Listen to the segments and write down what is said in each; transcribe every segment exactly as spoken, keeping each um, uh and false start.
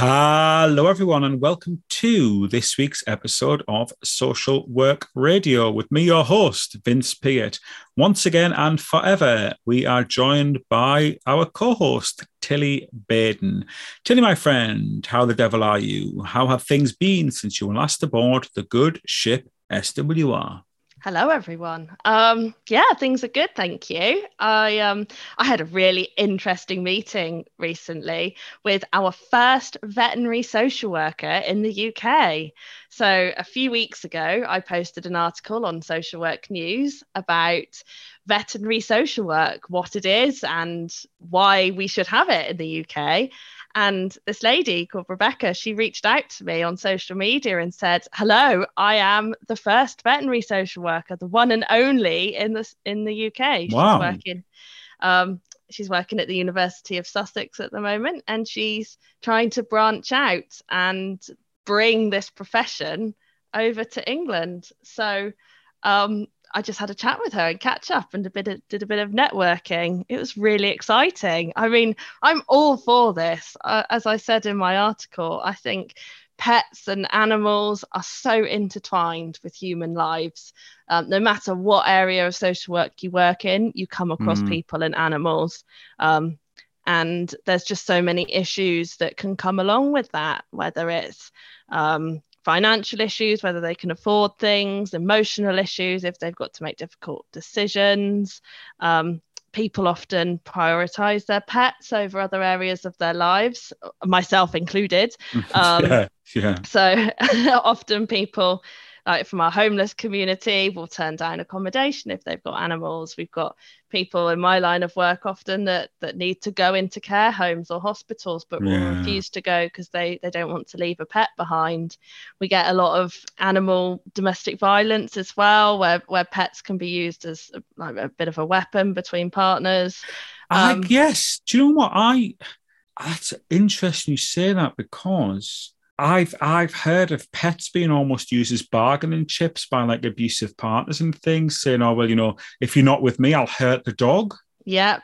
Hello, everyone, and welcome to this week's episode of Social Work Radio with me, your host, Vince Piggott. Once again and forever, we are joined by our co-host, Tilly Baden. Tilly, my friend, how the devil are you? How have things been since you were last aboard the good ship S W R? Hello, everyone. Um, yeah, things are good, thank you. I um, I had a really interesting meeting recently with our first veterinary social worker in the U K. So a few weeks ago, I posted an article on Social Work News about veterinary social work, what it is and why we should have it in the U K. And this lady called Rebecca, she reached out to me on social media and said, hello, I am the first veterinary social worker, the one and only in the, in the U K. She's wow. working. Um, she's working at the University of Sussex at the moment, and she's trying to branch out and bring this profession over to England. So um, I just had a chat with her and catch up and a bit of, did a bit of networking. It was really exciting. I mean, I'm all for this. Uh, as I said in my article, I think pets and animals are so intertwined with human lives. Um, no matter what area of social work you work in, you come across mm. people and animals. Um, and there's just so many issues that can come along with that, whether it's um, financial issues, whether they can afford things, emotional issues, if they've got to make difficult decisions. Um, people often prioritize their pets over other areas of their lives, myself included. Um, yeah, yeah. So often people like from our homeless community will turn down accommodation if they've got animals. We've got people in my line of work often that that need to go into care homes or hospitals but will yeah. refuse to go because they they don't want to leave a pet behind. We get a lot of animal domestic violence as well, where where pets can be used as a, like a bit of a weapon between partners. Um, I guess, do you know what, I that's interesting you say that, because I've I've heard of pets being almost used as bargaining chips by like abusive partners and things, saying, oh, well, you know, if you're not with me, I'll hurt the dog. Yep.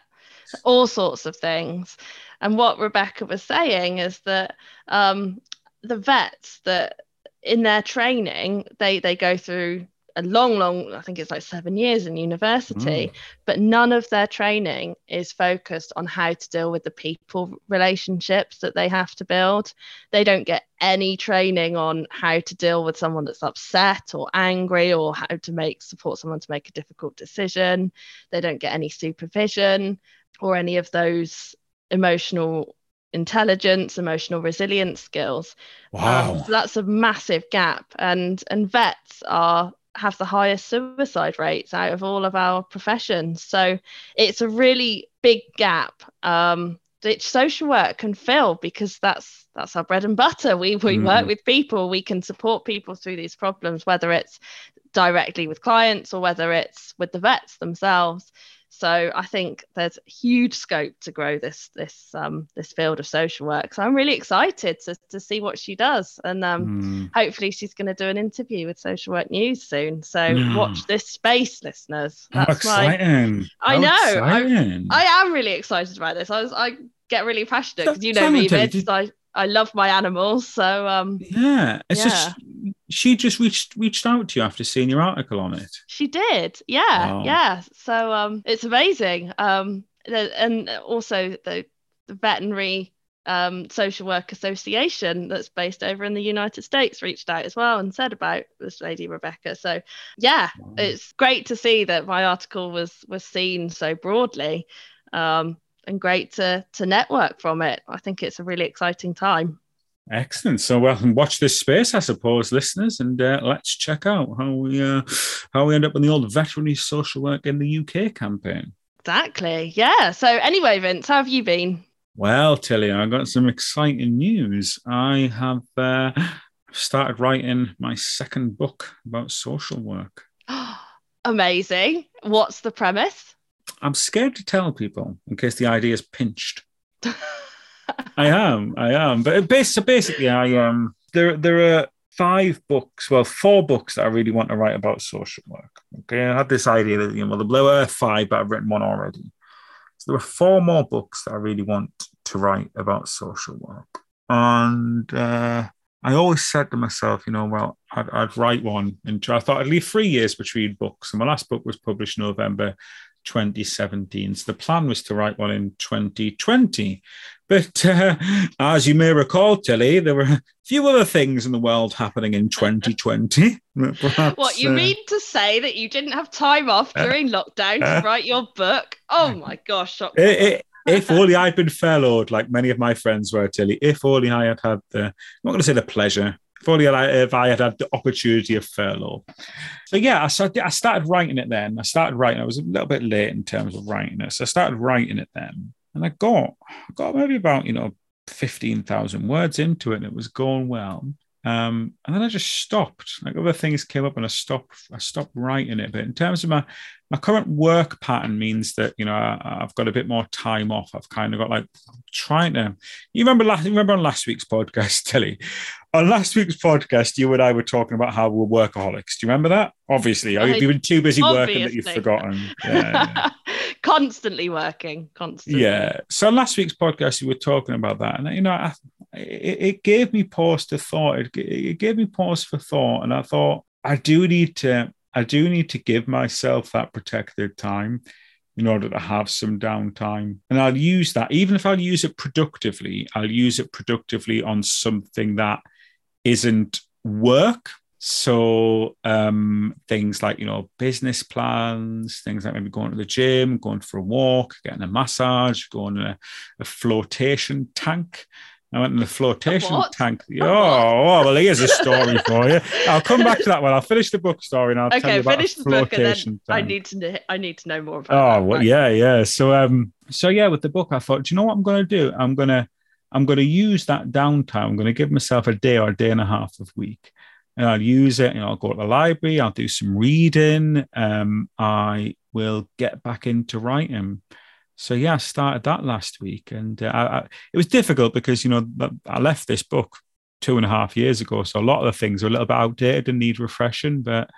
All sorts of things. And what Rebecca was saying is that um, the vets that in their training, they they go through a long, long, I think it's like seven years in university, mm. but none of their training is focused on how to deal with the people relationships that they have to build. They don't get any training on how to deal with someone that's upset or angry, or how to make support someone to make a difficult decision. They don't get any supervision or any of those emotional intelligence, emotional resilience skills. Wow. Um, so that's a massive gap. And, and vets are, have the highest suicide rates out of all of our professions. So it's a really big gap um, that social work can fill, because that's that's our bread and butter. We, we mm. work with people. We can support people through these problems, whether it's directly with clients or whether it's with the vets themselves. So I think there's huge scope to grow this this um, this field of social work. So I'm really excited to, to see what she does. And um, mm. hopefully she's going to do an interview with Social Work News soon. So mm. watch this space, listeners. That's How exciting. My, I How know. Exciting. I, I am really excited about this. I was, I get really passionate because you know me, Vince. I, I love my animals. So um, yeah. It's yeah. just, she just reached reached out to you after seeing your article on it. She did, yeah, wow. yeah. So um, it's amazing. Um, and also the, the Veterinary um, Social Work Association that's based over in the United States reached out as well and said about this lady Rebecca. So yeah, wow. it's great to see that my article was was seen so broadly, um, and great to to network from it. I think it's a really exciting time. Excellent. So, well, watch this space, I suppose, listeners, and uh, let's check out how we uh, how we end up in the old veterinary social work in the U K campaign. Exactly. Yeah. So, anyway, Vince, how have you been? Well, Tilly, I got some exciting news. I have uh, started writing my second book about social work. Amazing. What's the premise? I'm scared to tell people in case the idea is pinched. I am, I am. But basically, I um, there there are five books, well, four books that I really want to write about social work. Okay, I had this idea that, you know, the Blue Earth five, but I've written one already. So there are four more books that I really want to write about social work. And uh, I always said to myself, you know, well, I'd, I'd write one. And I thought I'd leave three years between books. And my last book was published November twenty seventeen. So the plan was to write one in twenty twenty. But uh, as you may recall, Tilly, there were a few other things in the world happening in twenty twenty. Perhaps, what, you uh, mean to say that you didn't have time off during uh, lockdown to uh, write your book? Oh, my gosh. It, it, if only I'd been fellowed, like many of my friends were, Tilly. If only I had had the, I'm not going to say the pleasure, if only I, if I had had the opportunity of furlough. So yeah, I started, I started writing it then. I started writing. I was a little bit late in terms of writing it. So I started writing it then. And I got, I got maybe about, you know, fifteen thousand words into it, and it was going well. Um, and then I just stopped. Like other things came up and I stopped, I stopped writing it. But in terms of my, my current work pattern means that, you know, I, I've got a bit more time off. I've kind of got like trying to, you remember last, you remember on last week's podcast, Tilly, on last week's podcast, you and I were talking about how we're workaholics. Do you remember that? Obviously, I, you've been too busy obviously. working that you've forgotten. Yeah. Constantly working, constantly. Yeah. So last week's podcast, you were talking about that, and you know, I, it, it gave me pause to thought. It, it gave me pause for thought, and I thought I do need to, I do need to give myself that protected time in order to have some downtime. And I'll use that, even if I'll use it productively. I'll use it productively on something that isn't work. So um, things like, you know, business plans, things like maybe going to the gym, going for a walk, getting a massage, going to a, a flotation tank. I went in the flotation tank. Oh, oh, well, here's a story for you. I'll come back to that one. I'll finish the book story and I'll okay, tell you about finish the flotation book and then tank. I need to know, I need to know more about oh, that. Oh, well, right. yeah, yeah. So, um, so yeah, with the book, I thought, do you know what I'm going to do? I'm going to, I'm going to use that downtime. I'm going to give myself a day or a day and a half of week. And I'll use it, and you know, I'll go to the library, I'll do some reading, um, I will get back into writing. So yeah, I started that last week, and uh, I, I, it was difficult because, you know, I left this book two and a half years ago, so a lot of the things are a little bit outdated and need refreshing, but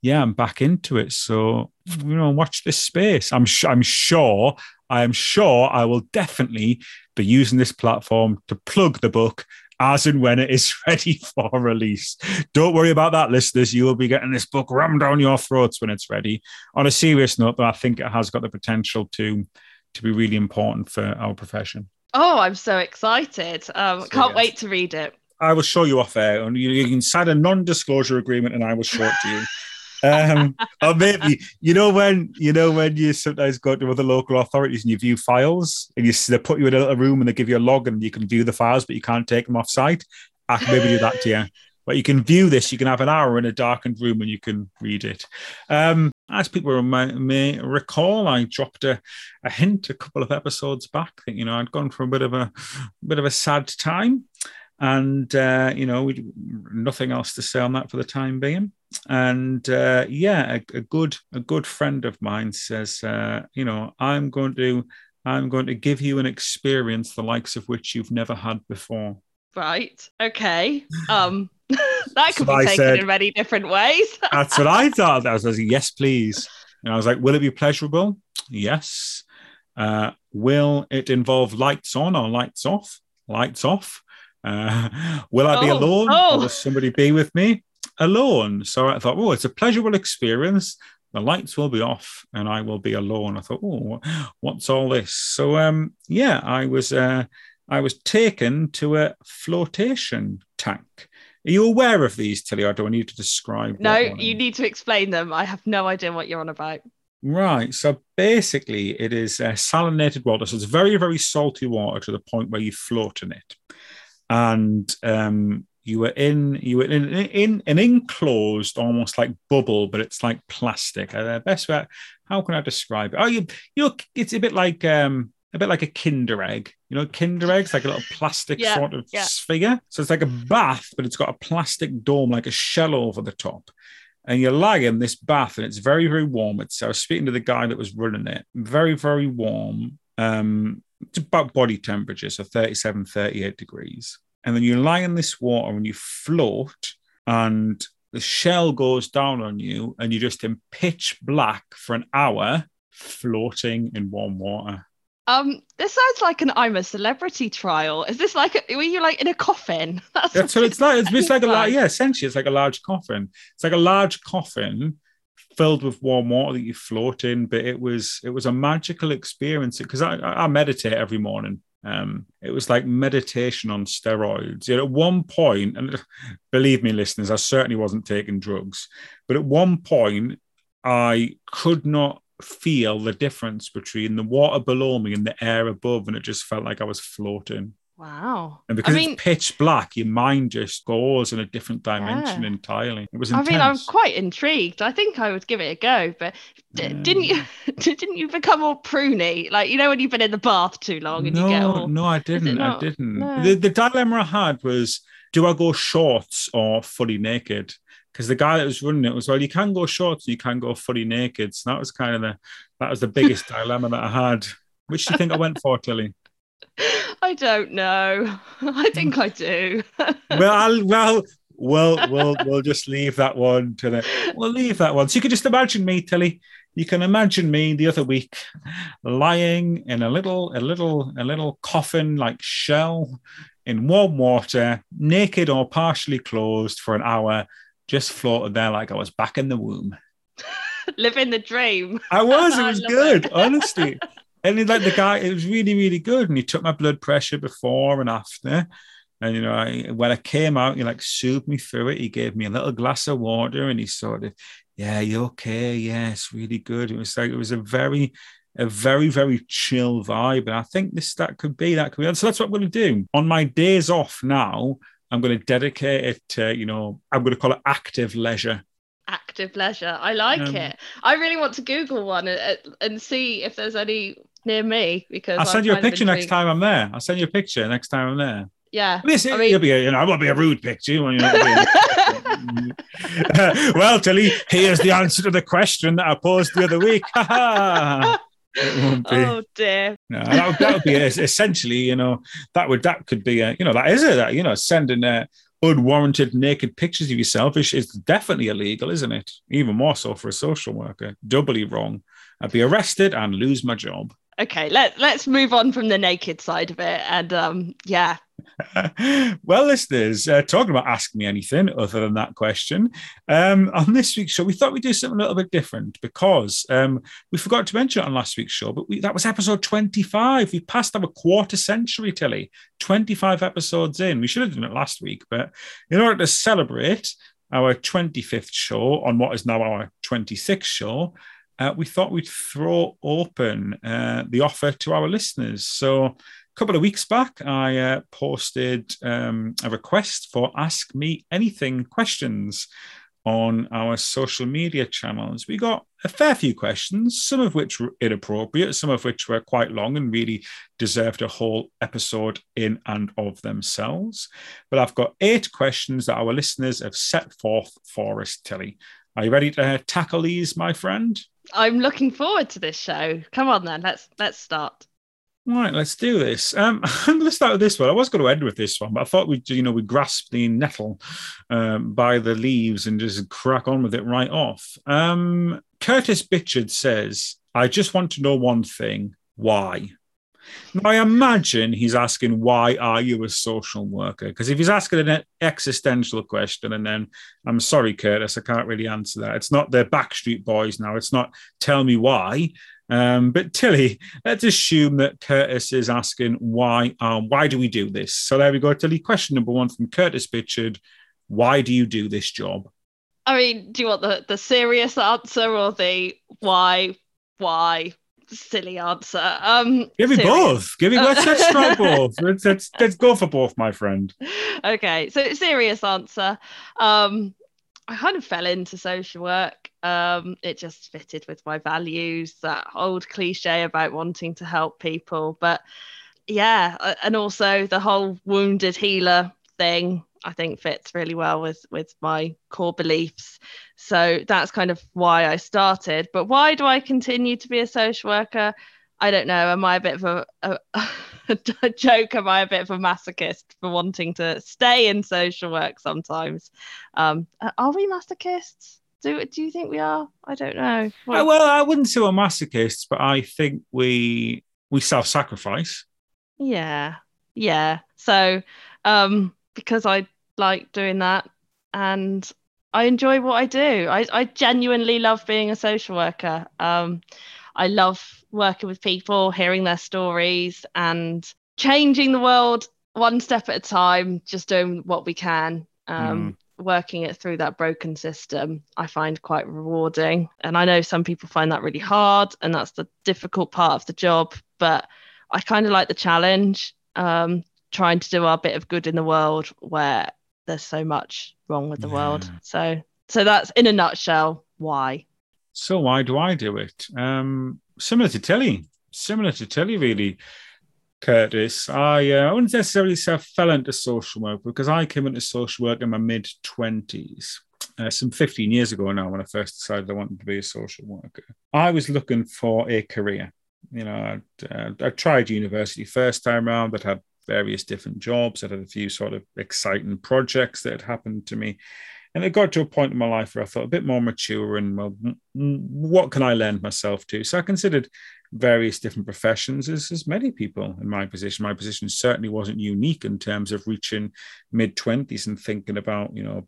yeah, I'm back into it. So, you know, watch this space. I'm, sh- I'm sure, I am sure I will definitely be using this platform to plug the book as and when it is ready for release. Don't worry about that, listeners. You will be getting this book rammed down your throats when it's ready. On a serious note, though, I think it has got the potential to, to be really important for our profession. Oh, I'm so excited. Um, so, can't yes. wait to read it. I will show you off air, and you, you can sign a non-disclosure agreement and I will show it to you. um, or maybe, you know, when you know when you sometimes go to other local authorities and you view files, and you they put you in a little room and they give you a log and you can view the files, but you can't take them off site. I can maybe do that to you. But you can view this. You can have an hour in a darkened room and you can read it. Um, as people may, may recall, I dropped a, a hint a couple of episodes back that, you know, I'd gone through a bit of a, a bit of a sad time. And, uh, you know, we, nothing else to say on that for the time being. And, uh, yeah, a, a good a good friend of mine says, uh, you know, I'm going to I'm going to give you an experience the likes of which you've never had before. Right. OK. Um, that could be taken said, in many different ways. That's what I thought. I was like, yes, please. And I was like, will it be pleasurable? Yes. Uh, will it involve lights on or lights off? Lights off. Uh, will I oh, be alone? Oh. Or will somebody be with me? Alone. So I thought, oh, it's a pleasurable experience. The lights will be off and I will be alone. I thought, oh, what's all this? So, um, yeah, I was uh, I was taken to a flotation tank. Are you aware of these, Tilly, or do I need to describe? No, you need to explain them. I have no idea what you're on about. Right. So basically it is uh, salinated water. So it's very, very salty water to the point where you float in it. And um, you were in you were in, in, in an enclosed, almost like bubble, but it's like plastic. Uh, best way, how can I describe it? Oh, you you know, it's a bit like um, a bit like a Kinder egg. You know, Kinder eggs, like a little plastic yeah, sort of yeah. sphere. So it's like a bath, but it's got a plastic dome, like a shell over the top. And you're lying in this bath, and it's very, very warm. It's I was speaking to the guy that was running it. Very, very warm. Um, It's about body temperature, so thirty-seven, thirty-eight degrees. And then you lie in this water and you float and the shell goes down on you and you're just in pitch black for an hour floating in warm water. Um, this sounds like an I'm a Celebrity trial. Is this like, a, were you like in a coffin? That's, That's what it's like. It's, it's like a large, yeah, essentially it's like a large coffin. It's like a large coffin filled with warm water that you float in, but it was, it was a magical experience because I, I meditate every morning. Um, it was like meditation on steroids. You know, at one point, and believe me, listeners, I certainly wasn't taking drugs, but at one point I could not feel the difference between the water below me and the air above, and it just felt like I was floating. Wow. And because I mean, it's pitch black, your mind just goes in a different dimension yeah. entirely. It was intense. I mean, I'm quite intrigued. I think I would give it a go, but d- yeah. didn't you didn't you become all pruny? Like, you know, when you've been in the bath too long and no, you get all... No, I didn't. I didn't. No. The, the dilemma I had was, do I go shorts or fully naked? Because the guy that was running it was, well, you can go shorts and you can go fully naked. So that was kind of the, that was the biggest dilemma that I had. Which do you think I went for, Tilly? I don't know. I think I do. well, I'll, well, well, we'll we'll just leave that one to the. We'll leave that one. So you can just imagine me, Tilly. You can imagine me the other week, lying in a little, a little, a little coffin-like shell in warm water, naked or partially clothed for an hour, just floated there like I was back in the womb, living the dream. I was. It was good, it. honestly. And like the guy, it was really, really good. And he took my blood pressure before and after. And, you know, I, when I came out, he like soothed me through it. He gave me a little glass of water and he sort of, yeah, you okay? Yeah, it's really good. It was like, it was a very, a very, very chill vibe. And I think this, that could be, that could be. So that's what I'm going to do. On my days off now, I'm going to dedicate it to, you know, I'm going to call it active leisure. Active leisure. I like um, it. I really want to Google one and, and see if there's any near me, because I'll send you a picture next time I'm there. I'll send you a picture next time I'm there. Yeah, I mean, I mean, it'll be a, you know, it won't be a rude picture. Won't be a... Well, Tilly, here's the answer to the question that I posed the other week. It won't be. Oh dear! No, that would, that would be essentially, you know, that would that could be a, you know, that is it. That, you know, sending a. Unwarranted naked pictures of yourself is, is definitely illegal, isn't it? Even more so for a social worker. Doubly wrong. I'd be arrested and lose my job. Okay, let, let's move on from the naked side of it. And um, yeah. Well, listeners, uh, talking about Ask Me Anything other than that question, um, on this week's show, we thought we'd do something a little bit different because um, we forgot to mention it on last week's show, but we, that was episode twenty-five. We passed our quarter century, Tilly, twenty-five episodes in. We should have done it last week, but in order to celebrate our twenty-fifth show on what is now our twenty-sixth show, uh, we thought we'd throw open uh, the offer to our listeners. So... a couple of weeks back, I uh, posted um, a request for Ask Me Anything questions on our social media channels. We got a fair few questions, some of which were inappropriate, some of which were quite long and really deserved a whole episode in and of themselves. But I've got eight questions that our listeners have set forth for us, Tilly. Are you ready to uh, tackle these, my friend? I'm looking forward to this show. Come on, then. Let's let's start. Right, let's do this. Um, I'm going to start with this one. I was going to end with this one, but I thought we'd, you know, we'd grasp the nettle um, by the leaves and just crack on with it right off. Um, Curtis Bichard says, I just want to know one thing, why? Now, I imagine he's asking, why are you a social worker? Because if he's asking an existential question, and then, I'm sorry, Curtis, I can't really answer that. It's not the Backstreet Boys now. It's not, tell me why. Um, but Tilly, let's assume that Curtis is asking why um, why do we do this? So there we go, Tilly. Question number one from Curtis Bichard. Why do you do this job? I mean, do you want the, the serious answer or the why, why, silly answer? Um, Give me serious. both. Give me let's, let's try both. Let's, let's, let's go for both, my friend. Okay, so serious answer. Um, I kind of fell into social work. Um, it just fitted with my values, that old cliche about wanting to help people. But yeah, and also the whole wounded healer thing, I think fits really well with, with my core beliefs. So that's kind of why I started. But why do I continue to be a social worker? I don't know. Am I a bit of a, a, a joke? Am I a bit of a masochist for wanting to stay in social work sometimes? Um, are we masochists? Do, do you think we are? I don't know. What... Well, I wouldn't say we're masochists, but I think we we self-sacrifice. Yeah, yeah. So um, because I like doing that and I enjoy what I do. I, I genuinely love being a social worker. Um, I love working with people, hearing their stories and changing the world one step at a time, just doing what we can, um, mm. working it through that broken system. I find quite rewarding. And I know some people find that really hard and that's the difficult part of the job, but I kind of like the challenge, um, trying to do our bit of good in the world where there's so much wrong with the yeah. world. So so that's, in a nutshell, why. So why do I do it? Um, similar to Tilly, similar to Tilly, really, Curtis. I, uh, I wouldn't necessarily say I fell into social work because I came into social work in my mid-twenties, uh, some fifteen years ago now when I first decided I wanted to be a social worker. I was looking for a career. You know, I'd, uh, I tried university first time around. I'd had various different jobs. I had a few sort of exciting projects that had happened to me. And it got to a point in my life where I felt a bit more mature and, well, what can I lend myself to? So I considered various different professions, as, as many people in my position. My position certainly wasn't unique in terms of reaching mid-twenties and thinking about, you know,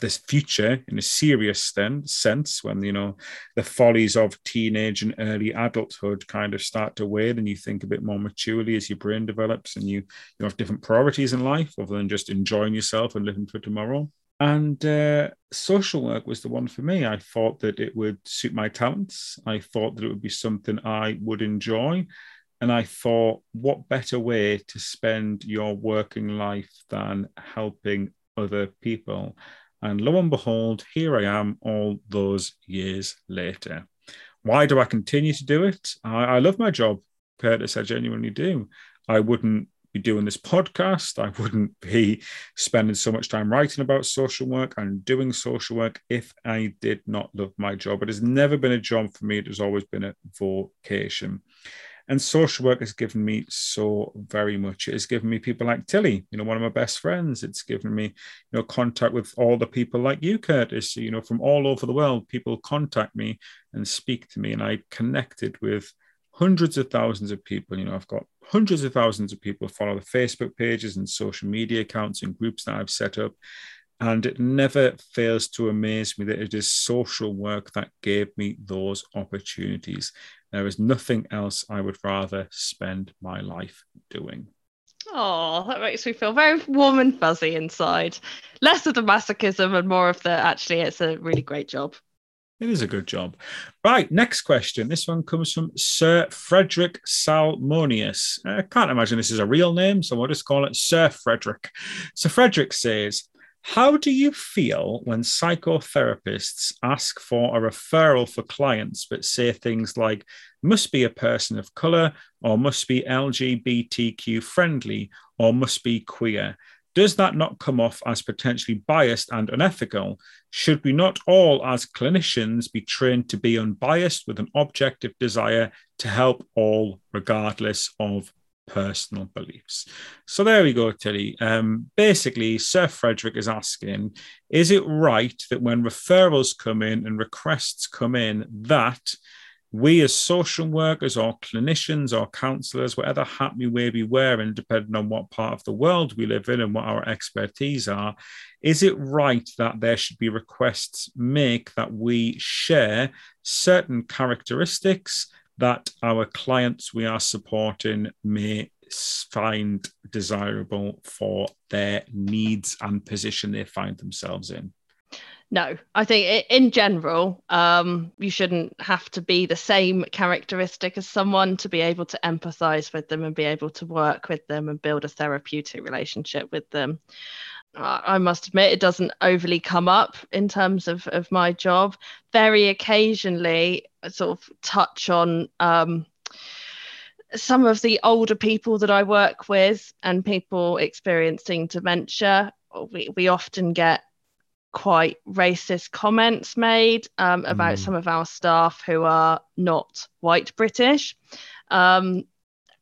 this future in a serious then sense when, you know, the follies of teenage and early adulthood kind of start to wane and you think a bit more maturely as your brain develops and you, you have different priorities in life other than just enjoying yourself and living for tomorrow. And uh, social work was the one for me. I thought that it would suit my talents. I thought that it would be something I would enjoy. And I thought, what better way to spend your working life than helping other people? And lo and behold, here I am all those years later. Why do I continue to do it? I, I love my job, Curtis, I genuinely do. I wouldn't be doing this podcast. I wouldn't be spending so much time writing about social work and doing social work if I did not love my job. It has never been a job for me. It has always been a vocation. And social work has given me so very much. It has given me people like Tilly, you know, one of my best friends. It's given me, you know, contact with all the people like you, Curtis, you know, from all over the world. People contact me and speak to me. And I connected with hundreds of thousands of people. You know, I've got hundreds of thousands of people follow the Facebook pages and social media accounts and groups that I've set up. And it never fails to amaze me that it is social work that gave me those opportunities. There is nothing else I would rather spend my life doing. Oh, that makes me feel very warm and fuzzy inside. Less of the masochism and more of the, actually, it's a really great job. It is a good job. Right, next question. This one comes from Sir Frederick Salmonius. I can't imagine this is a real name, so we'll just call it Sir Frederick. Sir Frederick says, how do you feel when psychotherapists ask for a referral for clients but say things like, must be a person of colour or must be L G B T Q friendly or must be queer? Does that not come off as potentially biased and unethical? Should we not all as clinicians be trained to be unbiased with an objective desire to help all regardless of personal beliefs? So there we go, Tilly. Um, basically, Sir Frederick is asking, is it right that when referrals come in and requests come in that we as social workers or clinicians or counsellors, whatever hat we may be wearing, depending on what part of the world we live in and what our expertise are, is it right that there should be requests made that we share certain characteristics that our clients we are supporting may find desirable for their needs and position they find themselves in? No, I think in general, um, you shouldn't have to be the same characteristic as someone to be able to empathise with them and be able to work with them and build a therapeutic relationship with them. Uh, I must admit, it doesn't overly come up in terms of, of my job. Very occasionally, I sort of touch on um, some of the older people that I work with and people experiencing dementia. We, we often get quite racist comments made um, about mm. some of our staff who are not white British. Um,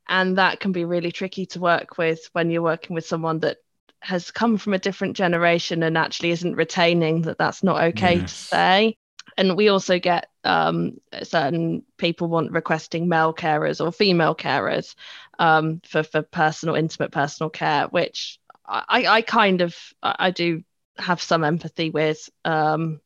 and that can be really tricky to work with when you're working with someone that has come from a different generation and actually isn't retaining that that's not okay yes. to say. And we also get um, certain people want requesting male carers or female carers um, for, for personal, intimate personal care, which I, I kind of, I do have some empathy with. Um,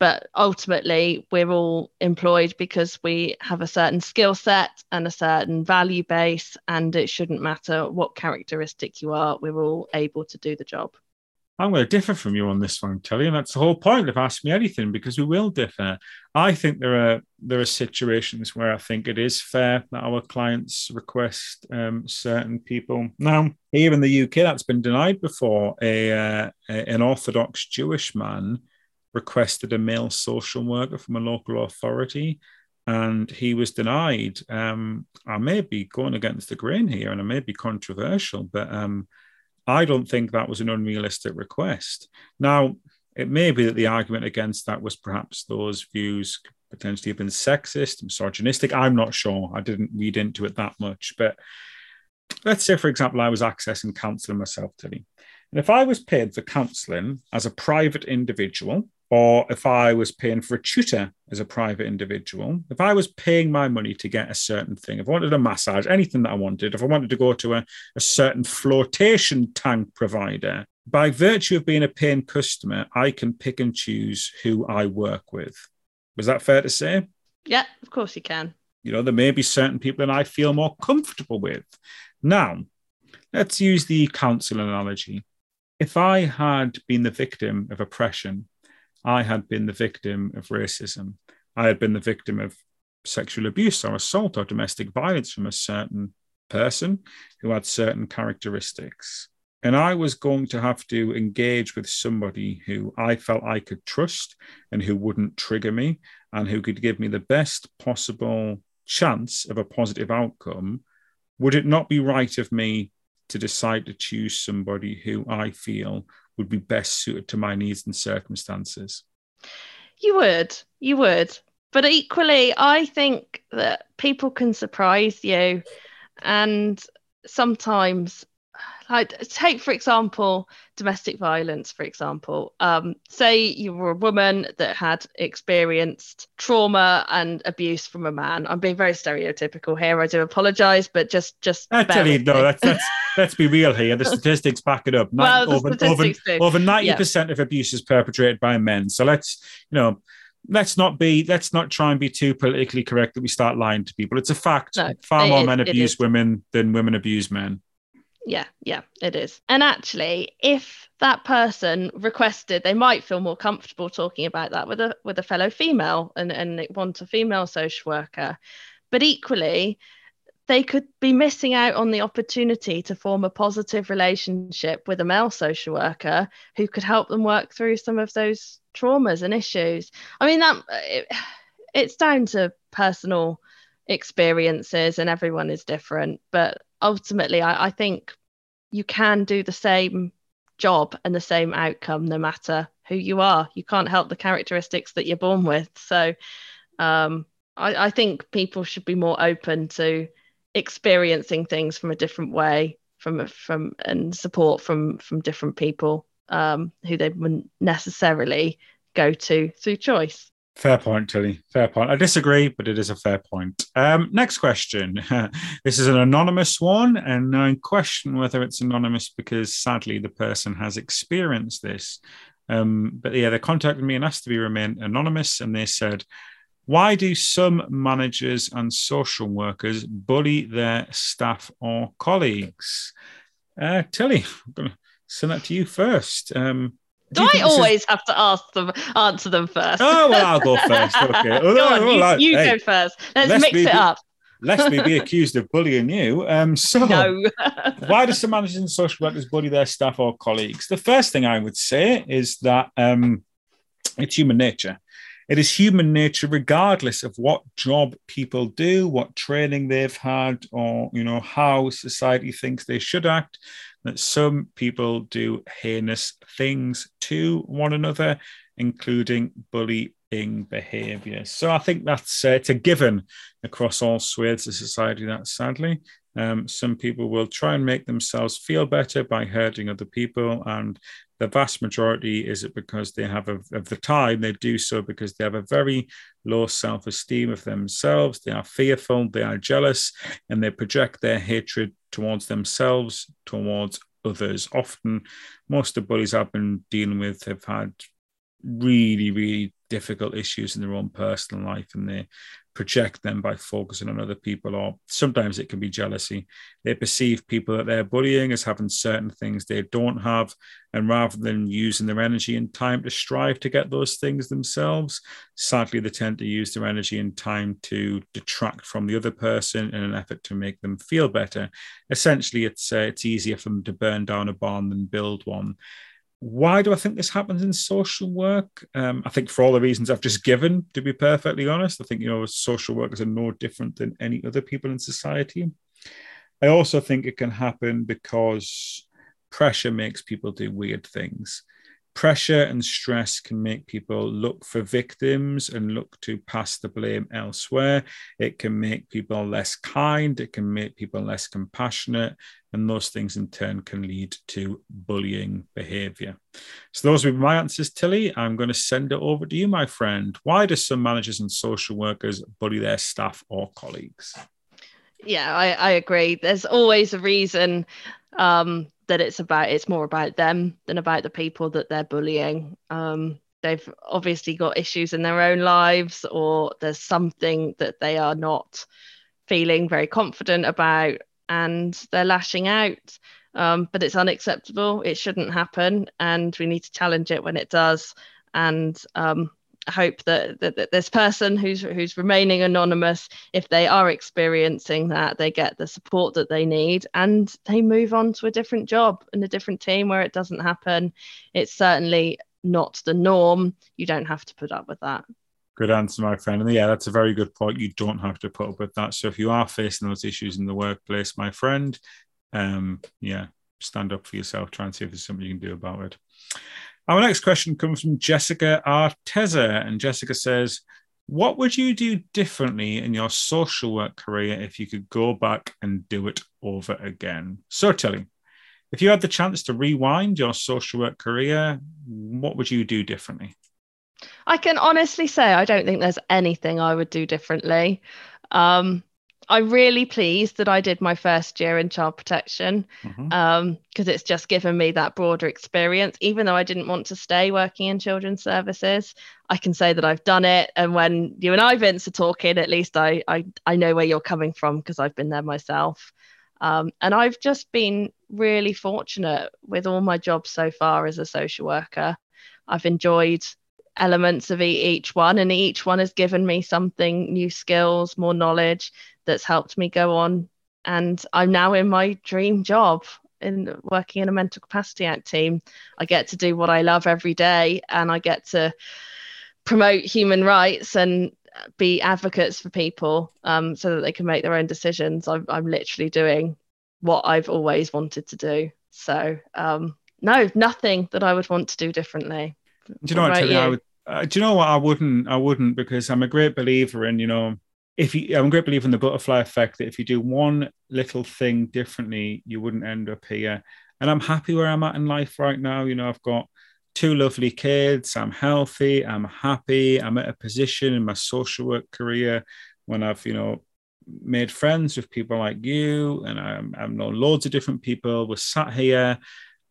but ultimately, we're all employed because we have a certain skill set and a certain value base, and it shouldn't matter what characteristic you are. We're all able to do the job. I'm going to differ from you on this one, Tilly, and that's the whole point of Ask Me Anything, because we will differ. I think there are there are situations where I think it is fair that our clients request um, certain people. Now, here in the U K, that's been denied before. A, uh, a an Orthodox Jewish man requested a male social worker from a local authority, and he was denied. Um, I may be going against the grain here, and I may be controversial, but... Um, I don't think that was an unrealistic request. Now, it may be that the argument against that was perhaps those views potentially have been sexist, misogynistic. I'm not sure. I didn't read into it that much. But let's say, for example, I was accessing counselling myself, Tilly. And if I was paid for counselling as a private individual, or if I was paying for a tutor as a private individual, if I was paying my money to get a certain thing, if I wanted a massage, anything that I wanted, if I wanted to go to a, a certain flotation tank provider, by virtue of being a paying customer, I can pick and choose who I work with. Was that fair to say? Yeah, of course you can. You know, there may be certain people that I feel more comfortable with. Now, let's use the counsel analogy. If I had been the victim of oppression, I had been the victim of racism. I had been the victim of sexual abuse or assault or domestic violence from a certain person who had certain characteristics. And I was going to have to engage with somebody who I felt I could trust and who wouldn't trigger me and who could give me the best possible chance of a positive outcome. Would it not be right of me to decide to choose somebody who I feel would be best suited to my needs and circumstances? You would, you would. But equally, I think that people can surprise you. And sometimes, like, take, for example, domestic violence, for example. Um, say you were a woman that had experienced trauma and abuse from a man. I'm being very stereotypical here. I do apologise, but just... just I tell you, no, that's... that's... Let's be real here. The statistics back it up. Well, the over, statistics over, over ninety percent yeah. of abuse is perpetrated by men. So let's, you know, let's not be, let's not try and be too politically correct that we start lying to people. It's a fact. No, Far more is, men abuse women than women abuse men. Yeah, yeah, it is. And actually, if that person requested, they might feel more comfortable talking about that with a with a fellow female and and they want a female social worker. But equally, they could be missing out on the opportunity to form a positive relationship with a male social worker who could help them work through some of those traumas and issues. I mean, that it, it's down to personal experiences and everyone is different. But ultimately, I, I think you can do the same job and the same outcome no matter who you are. You can't help the characteristics that you're born with. So um, I, I think people should be more open to experiencing things from a different way, from from and support from from different people um, who they wouldn't necessarily go to through choice. Fair point, Tilly. Fair point. I disagree, but it is a fair point. Um, next question. This is an anonymous one, and I question whether it's anonymous because sadly the person has experienced this. Um, but yeah, they contacted me and asked to be remain anonymous, and they said, why do some managers and social workers bully their staff or colleagues? Uh, Tilly, I'm going to send that to you first. Um, do do you I always is... have to ask them, answer them first? Oh, well, I'll go first. Okay. Go on, well, you I, you hey, go first. Let's, let's mix be, it up. Lest we be accused of bullying you. Um, so, no. Why do some managers and social workers bully their staff or colleagues? The first thing I would say is that um, it's human nature. It is human nature, regardless of what job people do, what training they've had, or, you know, how society thinks they should act, that some people do heinous things to one another, including bullying behaviour. So I think that's uh, it's a given across all swathes of society, that sadly. Um, some people will try and make themselves feel better by hurting other people, and the vast majority is it because they have, a, of the time, they do so because they have a very low self-esteem of themselves, they are fearful, they are jealous, and they project their hatred towards themselves, towards others. Often, most of the bullies I've been dealing with have had really, really difficult issues in their own personal life, and they project them by focusing on other people, or sometimes it can be jealousy. They perceive people that they're bullying as having certain things they don't have, and rather than using their energy and time to strive to get those things themselves, sadly they tend to use their energy and time to detract from the other person in an effort to make them feel better. Essentially, it's uh, it's easier for them to burn down a barn than build one. Why do I think this happens in social work? Um, I think for all the reasons I've just given, to be perfectly honest. I think, you know, social workers are no different than any other people in society. I also think it can happen because pressure makes people do weird things. Pressure and stress can make people look for victims and look to pass the blame elsewhere. It can make people less kind. It can make people less compassionate. And those things in turn can lead to bullying behavior. So those would be my answers, Tilly. I'm going to send it over to you, my friend. Why do some managers and social workers bully their staff or colleagues? Yeah, I, I agree. There's always a reason. Um, that it's about it's more about them than about the people that they're bullying. Um, they've obviously got issues in their own lives, or there's something that they are not feeling very confident about and they're lashing out. Um, but it's unacceptable. It shouldn't happen, and we need to challenge it when it does. And um, I hope that, that, that this person who's who's remaining anonymous, if they are experiencing that, they get the support that they need and they move on to a different job and a different team where it doesn't happen. It's certainly not the norm. You don't have to put up with that. Good answer, my friend. And yeah, that's a very good point. You don't have to put up with that. So if you are facing those issues in the workplace, my friend, um, yeah, stand up for yourself. Try and see if there's something you can do about it. Our next question comes from Jessica Arteza, and Jessica says, what would you do differently in your social work career if you could go back and do it over again? So Tilly, if you had the chance to rewind your social work career, what would you do differently? I can honestly say I don't think there's anything I would do differently. Um, I'm really pleased that I did my first year in child protection, because mm-hmm. um, it's just given me that broader experience. Even though I didn't want to stay working in children's services, I can say that I've done it. And when you and I, Vince, are talking, at least I I, I know where you're coming from because I've been there myself. Um, and I've just been really fortunate with all my jobs so far as a social worker. I've enjoyed elements of each one, and each one has given me something, new skills, more knowledge that's helped me go on, and I'm now in my dream job in working in a Mental Capacity Act team. I get to do what I love every day, and I get to promote human rights and be advocates for people um, so that they can make their own decisions. I'm, I'm literally doing what I've always wanted to do, so um, no, nothing that I would want to do differently. Do you know what, what Tilly, you? I would Uh, do you know what? I wouldn't. I wouldn't, because I'm a great believer in, you know, if you, I'm a great believer in the butterfly effect, that if you do one little thing differently, you wouldn't end up here. And I'm happy where I'm at in life right now. You know, I've got two lovely kids. I'm healthy. I'm happy. I'm at a position in my social work career when I've, you know, made friends with people like you, and I'm, I've known loads of different people. We're sat here,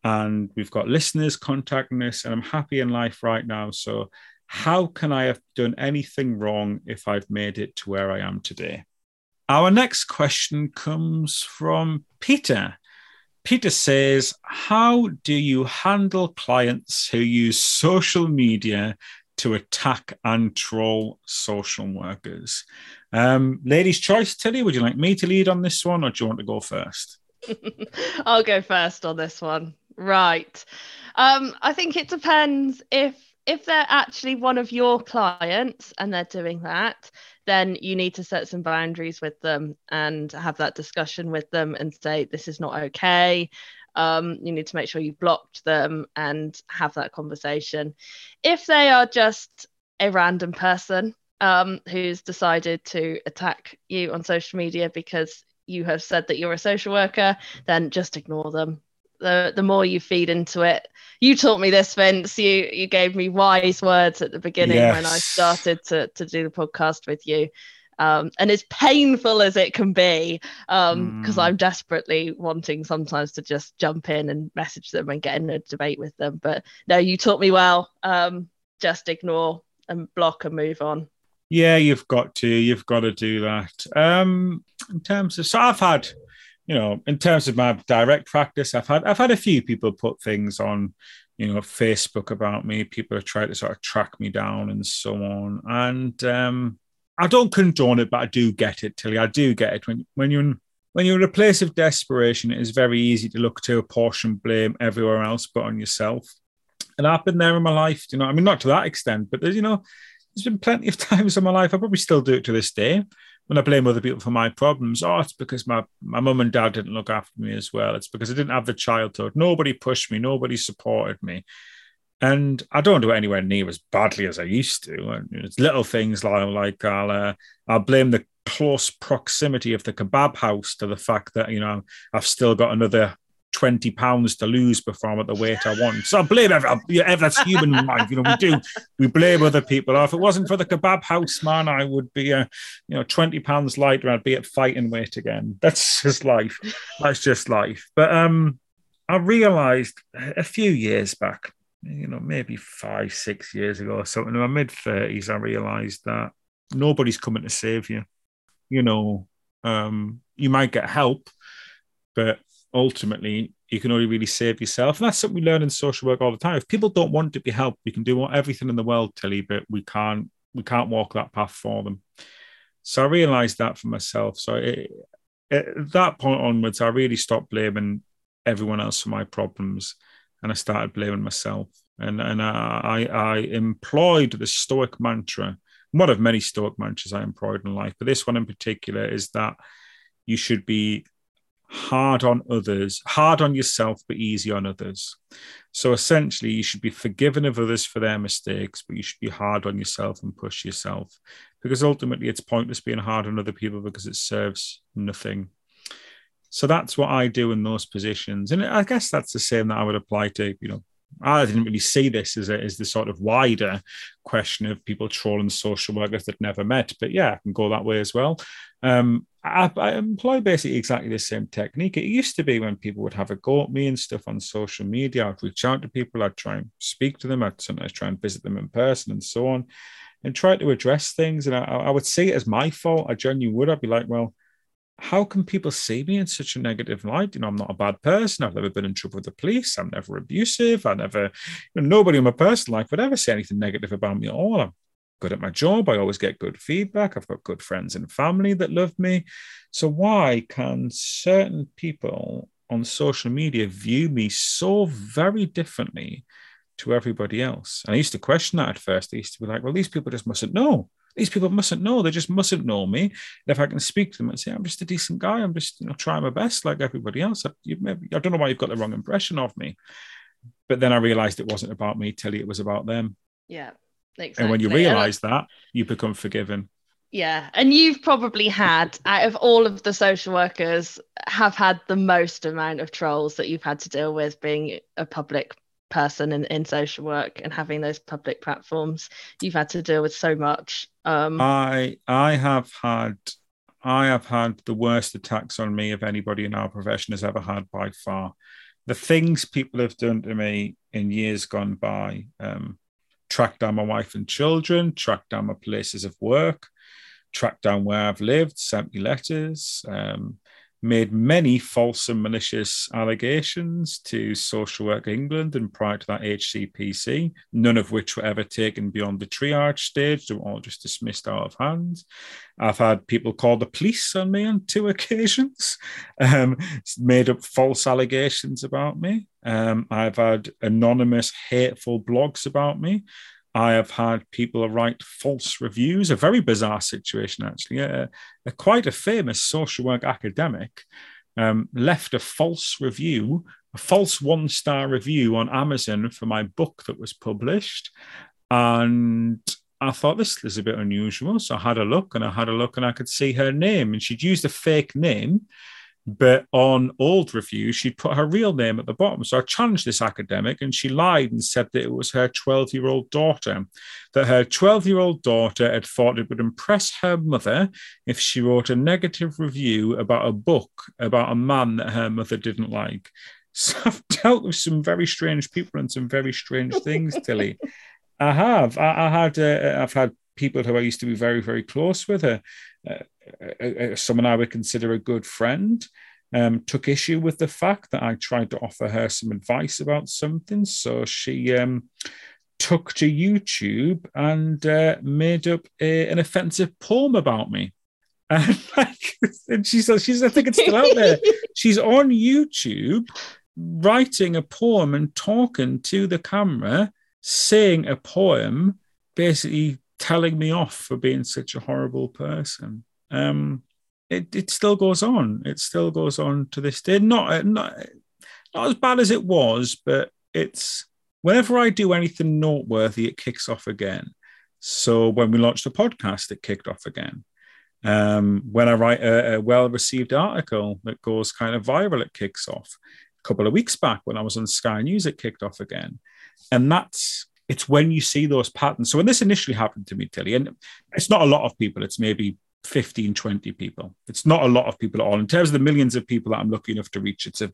and we've got listeners contacting us, and I'm happy in life right now. So how can I have done anything wrong if I've made it to where I am today? Our next question comes from Peter. Peter says, how do you handle clients who use social media to attack and troll social workers? Um, ladies' choice, Tilly, would you like me to lead on this one, or do you want to go first? I'll go first on this one. Right. Um, I think it depends. If if they're actually one of your clients and they're doing that, then you need to set some boundaries with them and have that discussion with them and say, this is not okay. Um, you need to make sure you blocked them and have that conversation. If they are just a random person um, who's decided to attack you on social media because you have said that you're a social worker, then just ignore them. The the more you feed into it. You taught me this, Vince. You you gave me wise words at the beginning yes. when I started to to do the podcast with you. Um, and as painful as it can be, because um, mm. I'm desperately wanting sometimes to just jump in and message them and get in a debate with them. But no, you taught me well. Um, just ignore and block and move on. Yeah, you've got to. You've got to do that. Um, in terms of, so I've had, you know, in terms of my direct practice, I've had, I've had a few people put things on, you know, Facebook about me. People have tried to sort of track me down and so on. And um, I don't condone it, but I do get it, Tilly. I do get it. When when you're in, when you're in a place of desperation, it is very easy to look to apportion blame everywhere else but on yourself. And I've been there in my life, you know. I mean, not to that extent, but there's, you know, there's been plenty of times in my life, I probably still do it to this day, when I blame other people for my problems. Oh, it's because my, my mum and dad didn't look after me as well. It's because I didn't have the childhood. Nobody pushed me. Nobody supported me. And I don't do it anywhere near as badly as I used to. And it's little things like, like I'll, uh, I'll blame the close proximity of the kebab house to the fact that, you know, I've still got another twenty pounds to lose before I'm at the weight I want. So I blame everyone. That's human life. You know, we do. We blame other people. If it wasn't for the kebab house, man, I would be, uh, you know, twenty pounds lighter. I'd be at fighting weight again. That's just life. That's just life. But um, I realised a few years back, you know, maybe five, six years ago or something, in my mid-thirties, I realised that nobody's coming to save you. You know, um, you might get help, but ultimately you can only really save yourself. And that's something we learn in social work all the time. If people don't want to be helped, we can do everything in the world, Tilly, but we can't we can't walk that path for them. So I realised that for myself. So it, at that point onwards, I really stopped blaming everyone else for my problems. And I started blaming myself. And and I, I employed the Stoic mantra, one of many Stoic mantras I employed in life, but this one in particular is that you should be hard on others, hard on yourself, but easy on others. So essentially, you should be forgiving of others for their mistakes, but you should be hard on yourself and push yourself. Because ultimately, it's pointless being hard on other people because it serves nothing. So that's what I do in those positions. And I guess that's the same that I would apply to, you know, I didn't really see this as a, as the sort of wider question of people trolling social workers that never met. But yeah, I can go that way as well. Um, I, I employ basically exactly the same technique. It used to be when people would have a go at me and stuff on social media, I'd reach out to people, I'd try and speak to them, I'd sometimes try and visit them in person and so on, and try to address things. And I, I would see it as my fault. I genuinely would. I'd be like, well, how can people see me in such a negative light? You know, I'm not a bad person. I've never been in trouble with the police. I'm never abusive. I never, you know, nobody in my personal life would ever say anything negative about me at all. I'm good at my job. I always get good feedback. I've got good friends and family that love me. So why can certain people on social media view me so very differently to everybody else? And I used to question that at first. I used to be like, well, these people just mustn't know. These people mustn't know. They just mustn't know me. And if I can speak to them and say, I'm just a decent guy. I'm just, you know, trying my best like everybody else. I, you maybe, I don't know why you've got the wrong impression of me. But then I realized it wasn't about me, Tilly. It was about them. Yeah, exactly. And when you realize that, you become forgiven. Yeah. And you've probably had, out of all of the social workers, have had the most amount of trolls that you've had to deal with being a public person in, in social work and having those public platforms. You've had to deal with so much. Um, I I have had I have had the worst attacks on me of anybody in our profession has ever had by far. The things people have done to me in years gone by, um, tracked down my wife and children, tracked down my places of work, tracked down where I've lived, sent me letters, um, made many false and malicious allegations to Social Work England and prior to that H C P C, none of which were ever taken beyond the triage stage. They were all just dismissed out of hand. I've had people call the police on me on two occasions, um, made up false allegations about me. Um, I've had anonymous, hateful blogs about me. I have had people write false reviews, a very bizarre situation, actually. A, a quite a famous social work academic um, left a false review, a false one-star review on Amazon for my book that was published. And I thought this is a bit unusual. So I had a look and I had a look and I could see her name, and she'd used a fake name, but on old reviews, she'd put her real name at the bottom. So I challenged this academic, and she lied and said that it was her twelve-year-old daughter, that her twelve-year-old daughter had thought it would impress her mother if she wrote a negative review about a book about a man that her mother didn't like. So I've dealt with some very strange people and some very strange things, Tilly. I have. I, I had, uh, I've had people who I used to be very, very close with, uh, uh, uh, someone I would consider a good friend, um, took issue with the fact that I tried to offer her some advice about something. So she um, took to YouTube and uh, made up a, an offensive poem about me. And, like, and she said, she's, I think it's still out there. She's on YouTube writing a poem and talking to the camera, saying a poem, basically telling me off for being such a horrible person. Um, it it still goes on. It still goes on to this day. Not not not as bad as it was, but it's whenever I do anything noteworthy, it kicks off again. So when we launched the podcast, it kicked off again. Um, when I write a, a well-received article that goes kind of viral, it kicks off. A couple of weeks back, when I was on Sky News, it kicked off again. And that's, it's when you see those patterns. So when this initially happened to me, Tilly, and it's not a lot of people, it's maybe fifteen, twenty people. It's not a lot of people at all. In terms of the millions of people that I'm lucky enough to reach, it's a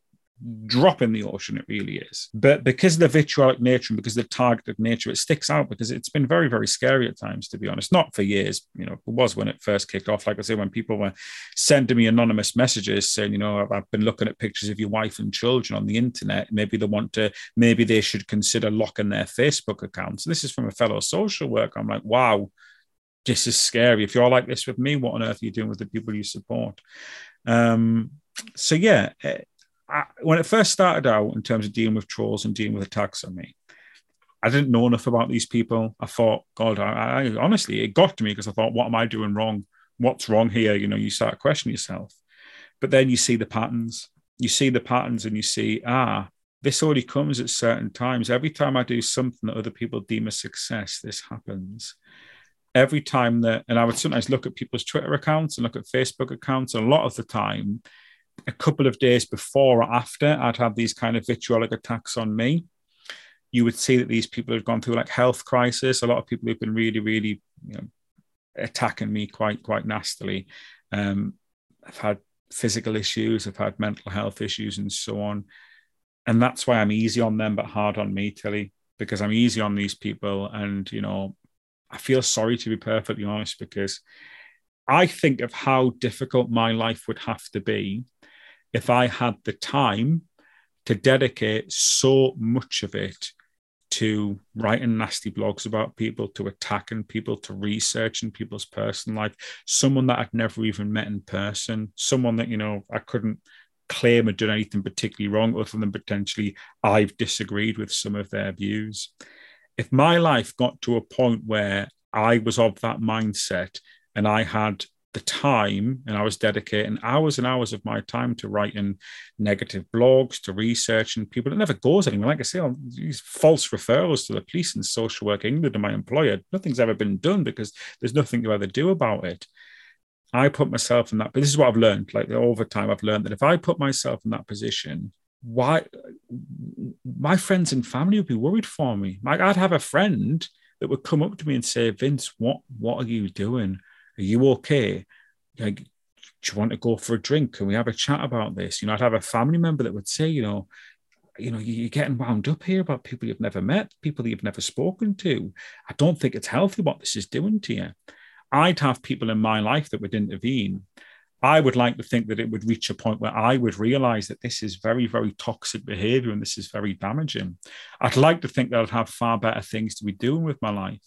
drop in the ocean, it really is. But because of the vitriolic nature and because of the targeted nature, it sticks out, because it's been very, very scary at times, to be honest. Not for years, you know, it was when it first kicked off. Like I say, when people were sending me anonymous messages saying, you know, I've been looking at pictures of your wife and children on the internet. Maybe they want to, maybe they should consider locking their Facebook accounts. This is from a fellow social worker. I'm like, wow, this is scary. If you're like this with me, what on earth are you doing with the people you support? Um, so yeah, I, when it first started out in terms of dealing with trolls and dealing with attacks on me, I didn't know enough about these people. I thought, God, I, I honestly, it got to me because I thought, what am I doing wrong? What's wrong here? You know, you start questioning yourself. But then you see the patterns. You see the patterns and you see, ah, this only comes at certain times. Every time I do something that other people deem a success, this happens. Every time that, and I would sometimes look at people's Twitter accounts and look at Facebook accounts, and a lot of the time, a couple of days before or after I'd have these kind of vitriolic attacks on me, you would see that these people had gone through like health crisis. A lot of people who've been really, really, you know, attacking me quite, quite nastily. Um, I've had physical issues, I've had mental health issues and so on. And that's why I'm easy on them, but hard on me, Tilly, because I'm easy on these people. And, you know, I feel sorry, to be perfectly honest, because I think of how difficult my life would have to be if I had the time to dedicate so much of it to writing nasty blogs about people, to attacking people, to researching people's personal life, someone that I'd never even met in person, someone that, you know, I couldn't claim had done anything particularly wrong other than potentially I've disagreed with some of their views. If my life got to a point where I was of that mindset and I had the time and I was dedicating hours and hours of my time to writing negative blogs, to research and people, it never goes anywhere. Like I say, all these false referrals to the police and Social Work England and my employer, nothing's ever been done because there's nothing to ever do about it. I put myself in that, but this is what I've learned, like over time, I've learned that if I put myself in that position, why my friends and family would be worried for me. Like I'd have a friend that would come up to me and say, Vince, what, what are you doing? Are you okay? Like, do you want to go for a drink? Can we have a chat about this? You know, I'd have a family member that would say, you know, you know, you're getting wound up here about people you've never met, people that you've never spoken to. I don't think it's healthy what this is doing to you. I'd have people in my life that would intervene. I would like to think that it would reach a point where I would realize that this is very, very toxic behavior and this is very damaging. I'd like to think that I'd have far better things to be doing with my life.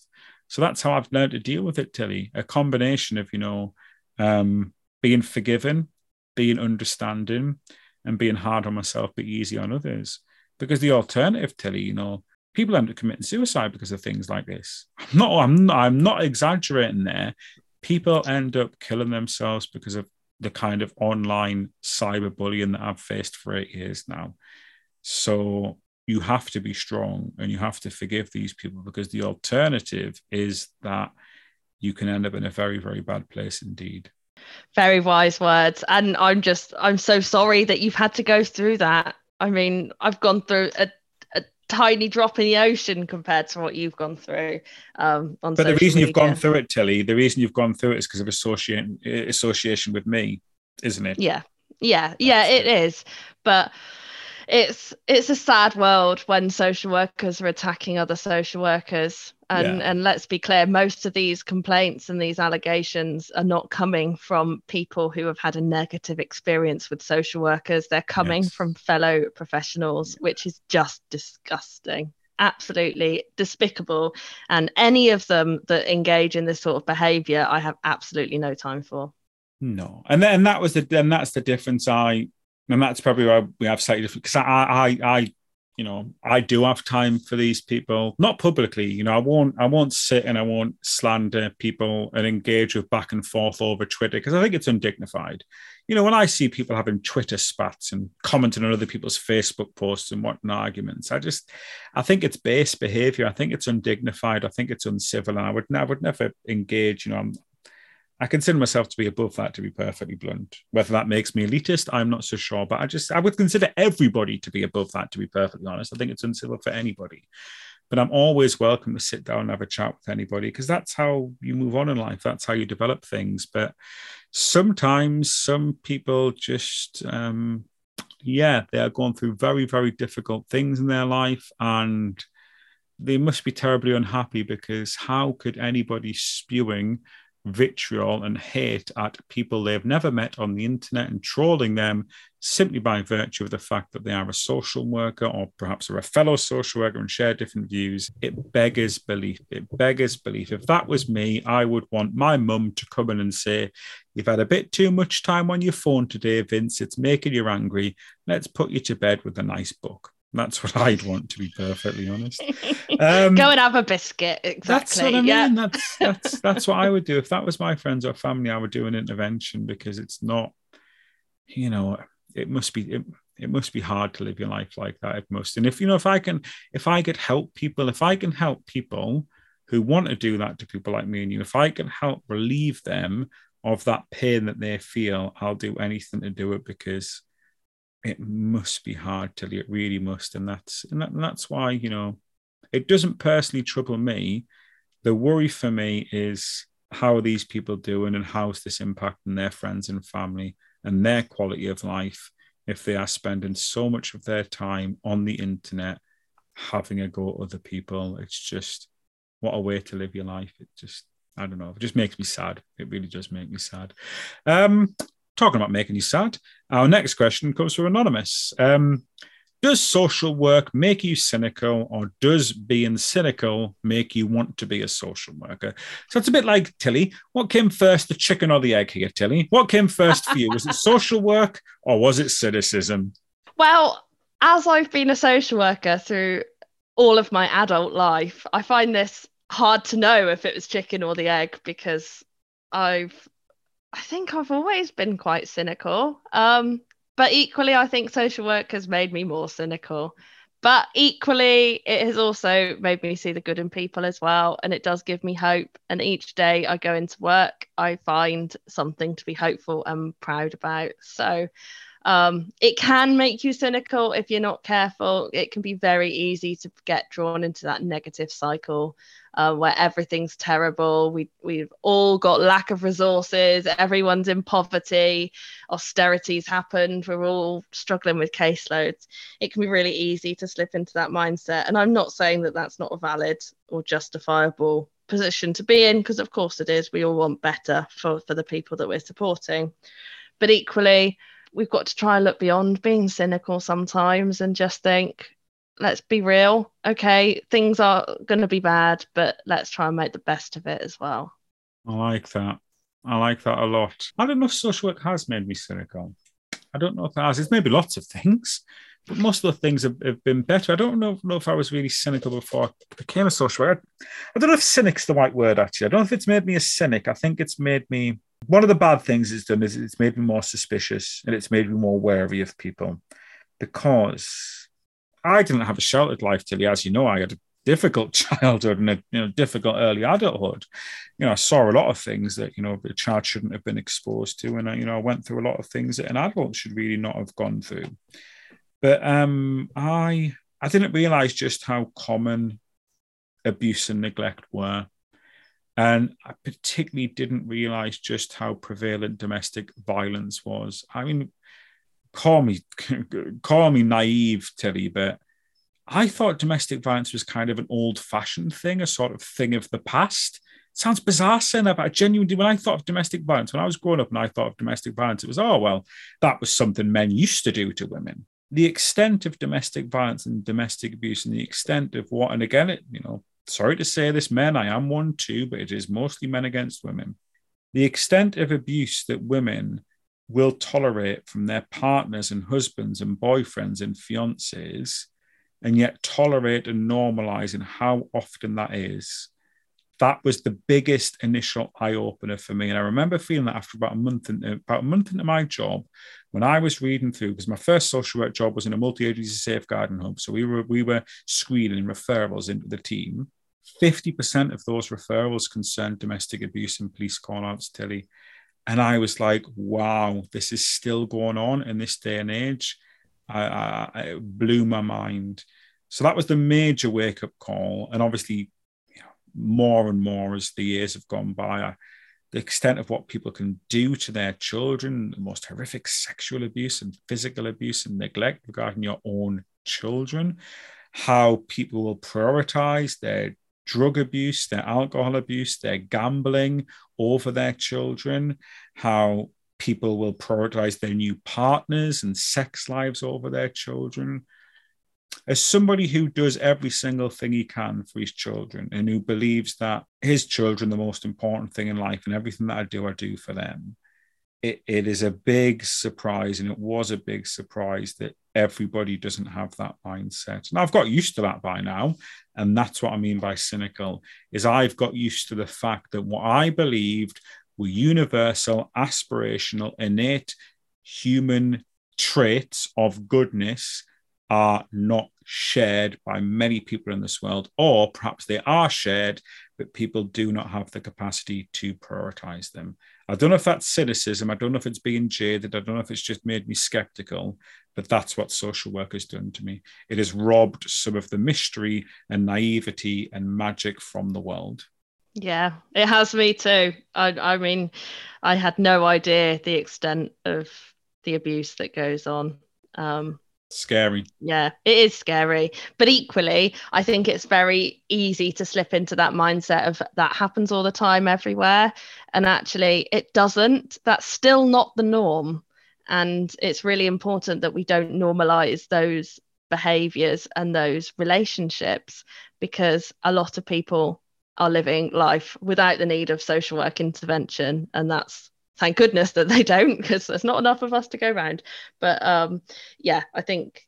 So that's how I've learned to deal with it, Tilly. A combination of, you know, um, being forgiving, being understanding, and being hard on myself, but easy on others. Because the alternative, Tilly, you know, people end up committing suicide because of things like this. I'm not, I'm not, I'm not exaggerating there. People end up killing themselves because of the kind of online cyberbullying that I've faced for eight years now. So you have to be strong and you have to forgive these people, because the alternative is that you can end up in a very, very bad place indeed. Very wise words. And I'm just, I'm so sorry that you've had to go through that. I mean, I've gone through a, a tiny drop in the ocean compared to what you've gone through. Um, on but the reason media. You've gone through it, Tilly, the reason you've gone through it is because of association, association with me, isn't it? Yeah, yeah, yeah, Absolutely. It is. But it's it's a sad world when social workers are attacking other social workers, and yeah. and let's be clear, most of these complaints and these allegations are not coming from people who have had a negative experience with social workers. They're coming yes. from fellow professionals, yeah. which is just disgusting, absolutely despicable. And any of them that engage in this sort of behavior, I have absolutely no time for. No. And then that was the and that's the difference I And that's probably why we have slightly different, because I, I, I, you know, I do have time for these people, not publicly. You know, I won't, I won't sit and I won't slander people and engage with back and forth over Twitter, because I think it's undignified. You know, when I see people having Twitter spats and commenting on other people's Facebook posts and whatnot, arguments, I just, I think it's base behavior. I think it's undignified. I think it's uncivil, and I would, I would never engage. You know, I'm. I consider myself to be above that, to be perfectly blunt. Whether that makes me elitist, I'm not so sure, but I just, I would consider everybody to be above that, to be perfectly honest. I think it's uncivil for anybody, but I'm always welcome to sit down and have a chat with anybody, because that's how you move on in life. That's how you develop things. But sometimes some people just, um, yeah, they are going through very, very difficult things in their life, and they must be terribly unhappy, because how could anybody spewing vitriol and hate at people they've never met on the internet and trolling them simply by virtue of the fact that they are a social worker, or perhaps are a fellow social worker and share different views. It beggars belief. It beggars belief. If that was me, I would want my mum to come in and say, "You've had a bit too much time on your phone today, Vince. It's making you angry. Let's put you to bed with a nice book." That's what I'd want, to be perfectly honest. Um, Go and have a biscuit. Exactly. That's what I mean. Yeah. That's, that's, that's what I would do. If that was my friends or family, I would do an intervention, because it's not, you know, it must be, it, it must be hard to live your life like that at most. And if, you know, if I can, if I could help people, if I can help people who want to do that to people like me and you, if I can help relieve them of that pain that they feel, I'll do anything to do it, because it must be hard, Tilly. It really must. And that's and, that, and that's why, you know, it doesn't personally trouble me. The worry for me is, how are these people doing, and how's this impacting their friends and family and their quality of life if they are spending so much of their time on the internet having a go at other people? It's just, what a way to live your life. It just, I don't know, it just makes me sad. It really does make me sad. Um Talking about making you sad, our next question comes from Anonymous. Um, does social work make you cynical, or does being cynical make you want to be a social worker? So it's a bit like, Tilly, what came first, the chicken or the egg here, Tilly? What came first for you? Was it social work, or was it cynicism? Well, as I've been a social worker through all of my adult life, I find this hard to know if it was chicken or the egg, because I've I think I've always been quite cynical, um, but equally, I think social work has made me more cynical. But equally, it has also made me see the good in people as well, and it does give me hope. And each day I go into work, I find something to be hopeful and proud about. So um, it can make you cynical if you're not careful. It can be very easy to get drawn into that negative cycle. Uh, where everything's terrible, we, we've all got lack of resources, everyone's in poverty, austerity's happened, we're all struggling with caseloads. It can be really easy to slip into that mindset. And I'm not saying that that's not a valid or justifiable position to be in, because of course it is. We all want better for, for the people that we're supporting. But equally, we've got to try and look beyond being cynical sometimes and just think, let's be real. Okay, things are going to be bad, but let's try and make the best of it as well. I like that. I like that a lot. I don't know if social work has made me cynical. I don't know if it has. It's maybe lots of things, but most of the things have, have been better. I don't know, know if I was really cynical before I became a social worker. I don't know if cynic's the right word, actually. I don't know if it's made me a cynic. I think it's made me... One of the bad things it's done is it's made me more suspicious, and it's made me more wary of people, because... I didn't have a sheltered life, Tilly, as you know. I had a difficult childhood and a you know, difficult early adulthood. You know, I saw a lot of things that, you know, a child shouldn't have been exposed to. And, you know, I went through a lot of things that an adult should really not have gone through. But um, I, I didn't realise just how common abuse and neglect were. And I particularly didn't realise just how prevalent domestic violence was. I mean, call me, call me naive, Tilly, but I thought domestic violence was kind of an old-fashioned thing, a sort of thing of the past. It sounds bizarre saying that, but I genuinely, when I thought of domestic violence, when I was growing up and I thought of domestic violence, it was, oh, well, that was something men used to do to women. The extent of domestic violence and domestic abuse and the extent of what, and again, it, you know, sorry to say this, men, I am one too, but it is mostly men against women. The extent of abuse that women will tolerate from their partners and husbands and boyfriends and fiancés, and yet tolerate and normalize, and how often that is. That was the biggest initial eye-opener for me. And I remember feeling that after about a month into, about a month into my job, when I was reading through, because my first social work job was in a multi-agency safeguarding hub. So we were, we were screening referrals into the team. fifty percent of those referrals concerned domestic abuse and police call-outs, Tilly. And I was like, wow, this is still going on in this day and age. I, I, it blew my mind. So that was the major wake-up call. And obviously, you know, more and more as the years have gone by, I, the extent of what people can do to their children, the most horrific sexual abuse and physical abuse and neglect regarding your own children, how people will prioritize their drug abuse, their alcohol abuse, their gambling over their children, how people will prioritize their new partners and sex lives over their children. As somebody who does every single thing he can for his children and who believes that his children are the most important thing in life and everything that I do, I do for them, it, it is a big surprise, and it was a big surprise that everybody doesn't have that mindset. And I've got used to that by now, and that's what I mean by cynical, is I've got used to the fact that what I believed were universal, aspirational, innate human traits of goodness are not shared by many people in this world, or perhaps they are shared, but people do not have the capacity to prioritize them. I don't know if that's cynicism. I don't know if it's being jaded. I don't know if it's just made me skeptical, but that's what social work has done to me. It has robbed some of the mystery and naivety and magic from the world. Yeah, it has me too. I, I mean, I had no idea the extent of the abuse that goes on. Um, scary. Yeah, it is scary. But equally, I think it's very easy to slip into that mindset of that happens all the time everywhere. And actually, it doesn't. That's still not the norm. And it's really important that we don't normalise those behaviours and those relationships, because a lot of people are living life without the need of social work intervention, and that's thank goodness that they don't, because there's not enough of us to go around. But um yeah, I think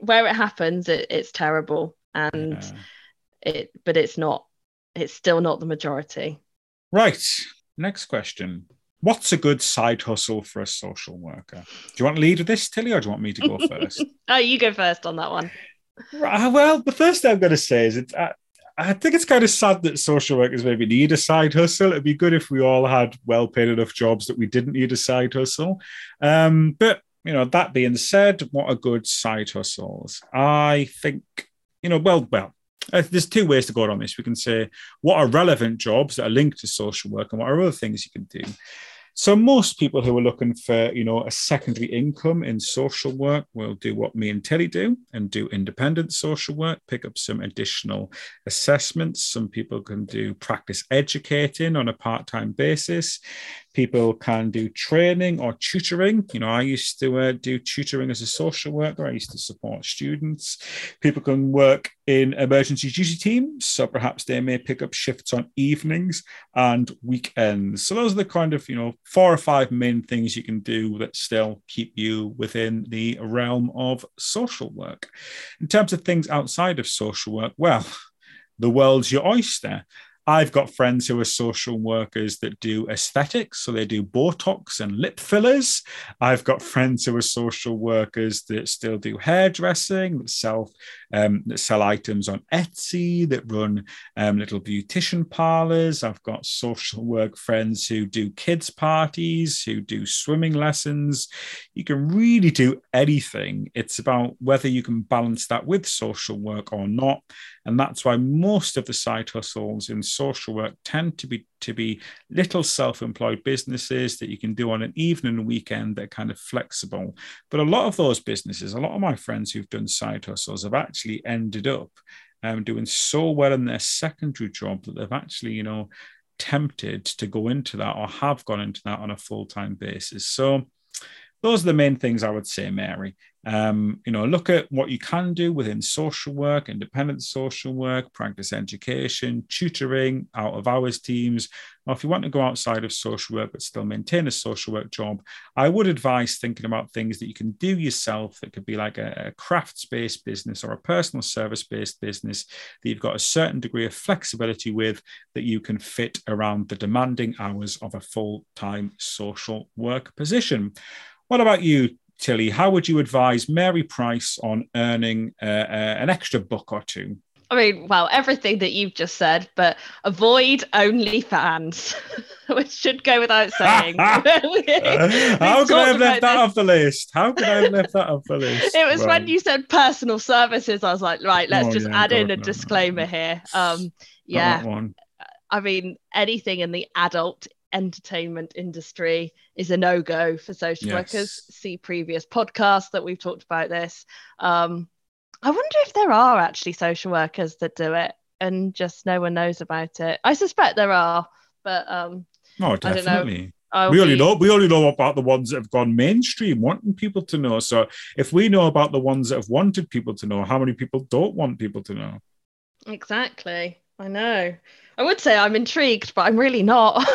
where it happens, it, it's terrible, and yeah. it but it's not it's still not the majority. Right, next question. What's a good side hustle for a social worker? Do you want to lead with this, Tilly, or do you want me to go first? Oh, you go first on that one. Right, well, the first thing I'm going to say is it's uh, I think it's kind of sad that social workers maybe need a side hustle. It'd be good if we all had well-paid enough jobs that we didn't need a side hustle. Um, but, you know, that being said, what are good side hustles? I think, you know, well, well, uh, there's two ways to go on this. We can say what are relevant jobs that are linked to social work and what are other things you can do. So most people who are looking for, you know, a secondary income in social work will do what me and Tilly do and do independent social work, pick up some additional assessments. Some people can do practice educating on a part-time basis. People can do training or tutoring. You know, I used to uh, do tutoring as a social worker. I used to support students. People can work in emergency duty teams. So perhaps they may pick up shifts on evenings and weekends. So those are the kind of, you know, four or five main things you can do that still keep you within the realm of social work. In terms of things outside of social work, well, the world's your oyster. I've got friends who are social workers that do aesthetics, so they do Botox and lip fillers. I've got friends who are social workers that still do hairdressing, that sell, um, that sell items on Etsy, that run um, little beautician parlors. I've got social work friends who do kids' parties, who do swimming lessons. You can really do anything. It's about whether you can balance that with social work or not. And that's why most of the side hustles in social work tend to be to be little self-employed businesses that you can do on an evening and weekend that are kind of flexible. But a lot of those businesses, a lot of my friends who've done side hustles have actually ended up um, doing so well in their secondary job that they've actually, you know, tempted to go into that or have gone into that on a full-time basis. So those are the main things I would say, Mary. Um, you know, look at what you can do within social work, independent social work, practice education, tutoring, out of hours teams. Or if you want to go outside of social work but still maintain a social work job, I would advise thinking about things that you can do yourself that could be like a, a crafts-based business or a personal service-based business that you've got a certain degree of flexibility with that you can fit around the demanding hours of a full-time social work position. What about you, Tilly? How would you advise Mary Price on earning uh, uh, an extra buck or two? I mean, well, everything that you've just said, but avoid OnlyFans, which should go without saying. uh, how could I have left that off the list? How could I have left that off the list? It was right. When you said personal services, I was like, right, let's oh, just yeah, add God, in a no, disclaimer no. here. Um, yeah, I mean, anything in the adult entertainment industry is a no-go for social yes. workers. See previous podcasts that we've talked about this. Um, I wonder if there are actually social workers that do it and just no one knows about it. I suspect there are, but um, oh, definitely. I don't know. We, be... only know, we only know about the ones that have gone mainstream, wanting people to know. So if we know about the ones that have wanted people to know, how many people don't want people to know? Exactly. I know. I would say I'm intrigued, but I'm really not.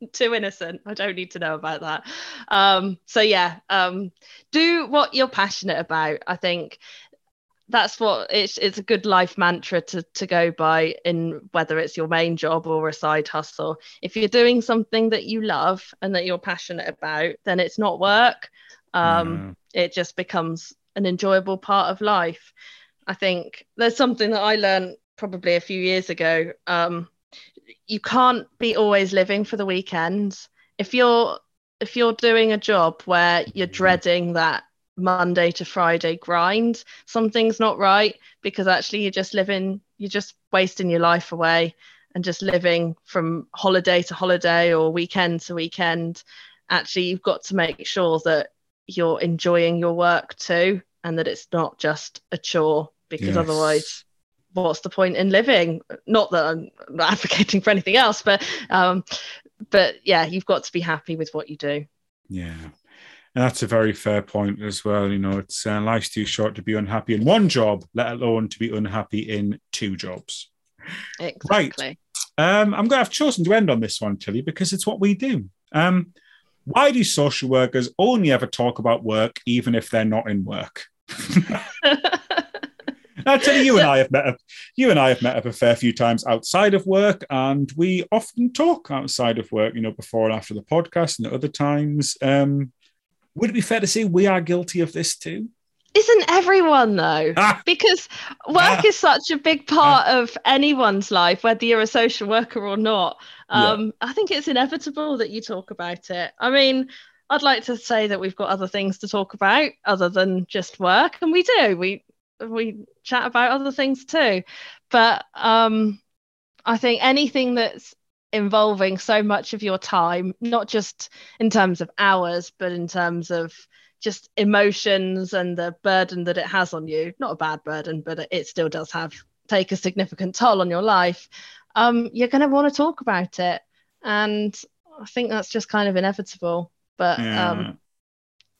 I'm too innocent. I don't need to know about that. Um, so yeah, um, do what you're passionate about. I think that's what it's. It's a good life mantra to to go by, in whether it's your main job or a side hustle. If you're doing something that you love and that you're passionate about, then it's not work. Um, mm. It just becomes an enjoyable part of life. I think there's something that I learned probably a few years ago. Um you can't be always living for the weekends. If you're if you're doing a job where you're dreading that Monday to Friday grind, something's not right, because actually you're just living you're just wasting your life away and just living from holiday to holiday or weekend to weekend. Actually, you've got to make sure that you're enjoying your work too, and that it's not just a chore, because yes. otherwise, what's the point in living? Not that I'm not advocating for anything else, but um, but yeah, you've got to be happy with what you do. Yeah, and that's a very fair point as well. You know, it's uh, life's too short to be unhappy in one job, let alone to be unhappy in two jobs. Exactly. Right. Um, I'm going to have chosen to end on this one, Tilly, because it's what we do. Um, why do social workers only ever talk about work, even if they're not in work? Now, Tilly, you and I have met up. You and I have met up a fair few times outside of work, and we often talk outside of work. You know, before and after the podcast, and at other times. Um, would it be fair to say we are guilty of this too? Isn't everyone though? Ah. Because work ah. is such a big part ah. of anyone's life, whether you're a social worker or not. Um, yeah. I think it's inevitable that you talk about it. I mean, I'd like to say that we've got other things to talk about other than just work, and we do. We we chat about other things too, but um I think anything that's involving so much of your time, not just in terms of hours but in terms of just emotions and the burden that it has on you, not a bad burden, but it still does have take a significant toll on your life, um you're going to want to talk about it, and I think that's just kind of inevitable. But yeah. um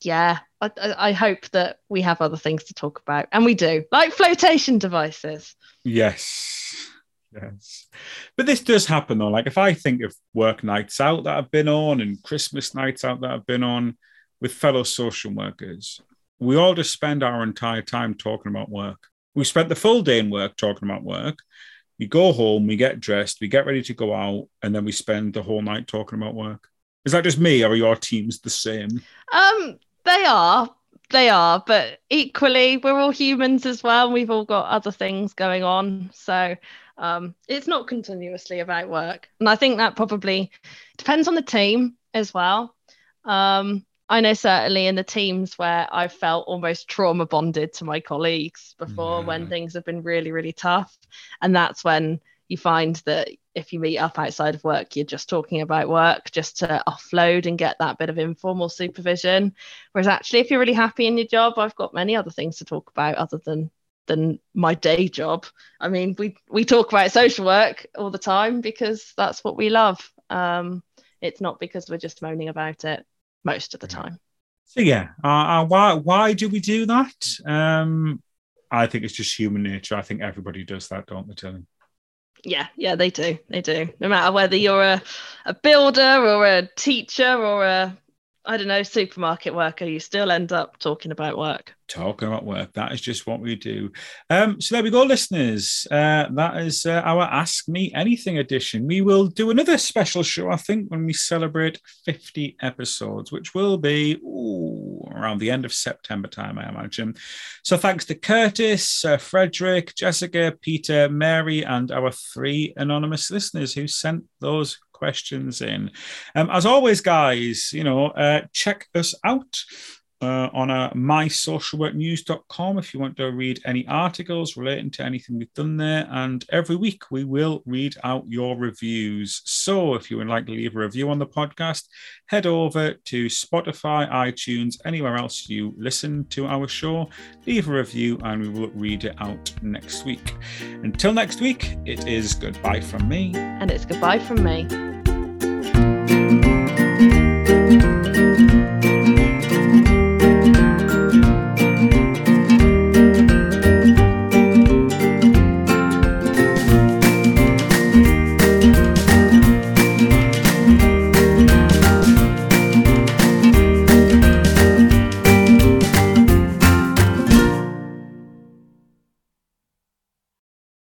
Yeah, I, I hope that we have other things to talk about. And we do, like flotation devices. Yes, yes. But this does happen, though. Like, if I think of work nights out that I've been on and Christmas nights out that I've been on with fellow social workers, we all just spend our entire time talking about work. We spent the full day in work talking about work. We go home, we get dressed, we get ready to go out, and then we spend the whole night talking about work. Is that just me, or are your teams the same? Um, they are. They are. But equally, we're all humans as well. And we've all got other things going on. So um, it's not continuously about work. And I think that probably depends on the team as well. Um, I know certainly in the teams where I felt almost trauma bonded to my colleagues before, yeah. when things have been really, really tough. And that's when you find that if you meet up outside of work, you're just talking about work just to offload and get that bit of informal supervision. Whereas actually, if you're really happy in your job, I've got many other things to talk about other than than my day job. I mean, we, we talk about social work all the time because that's what we love. Um, it's not because we're just moaning about it most of the time. So yeah, uh, uh, why why do we do that? Um, I think it's just human nature. I think everybody does that, don't they, Tilly? Yeah, yeah, they do. They do. No matter whether you're a, a builder or a teacher or a, I don't know, supermarket worker, you still end up talking about work. Talking about work. That is just what we do. Um, so there we go, listeners. Uh, that is uh, our Ask Me Anything edition. We will do another special show, I think, when we celebrate fifty episodes, which will be ooh, around the end of September time, I imagine. So thanks to Curtis, Sir Frederick, Jessica, Peter, Mary, and our three anonymous listeners who sent those questions in. Um, as always, guys, you know, uh, check us out uh, on uh, my social work news dot com if you want to read any articles relating to anything we've done there. And every week we will read out your reviews. So if you would like to leave a review on the podcast, head over to Spotify, iTunes, anywhere else you listen to our show, leave a review and we will read it out next week. Until next week, it is goodbye from me. And it's goodbye from me.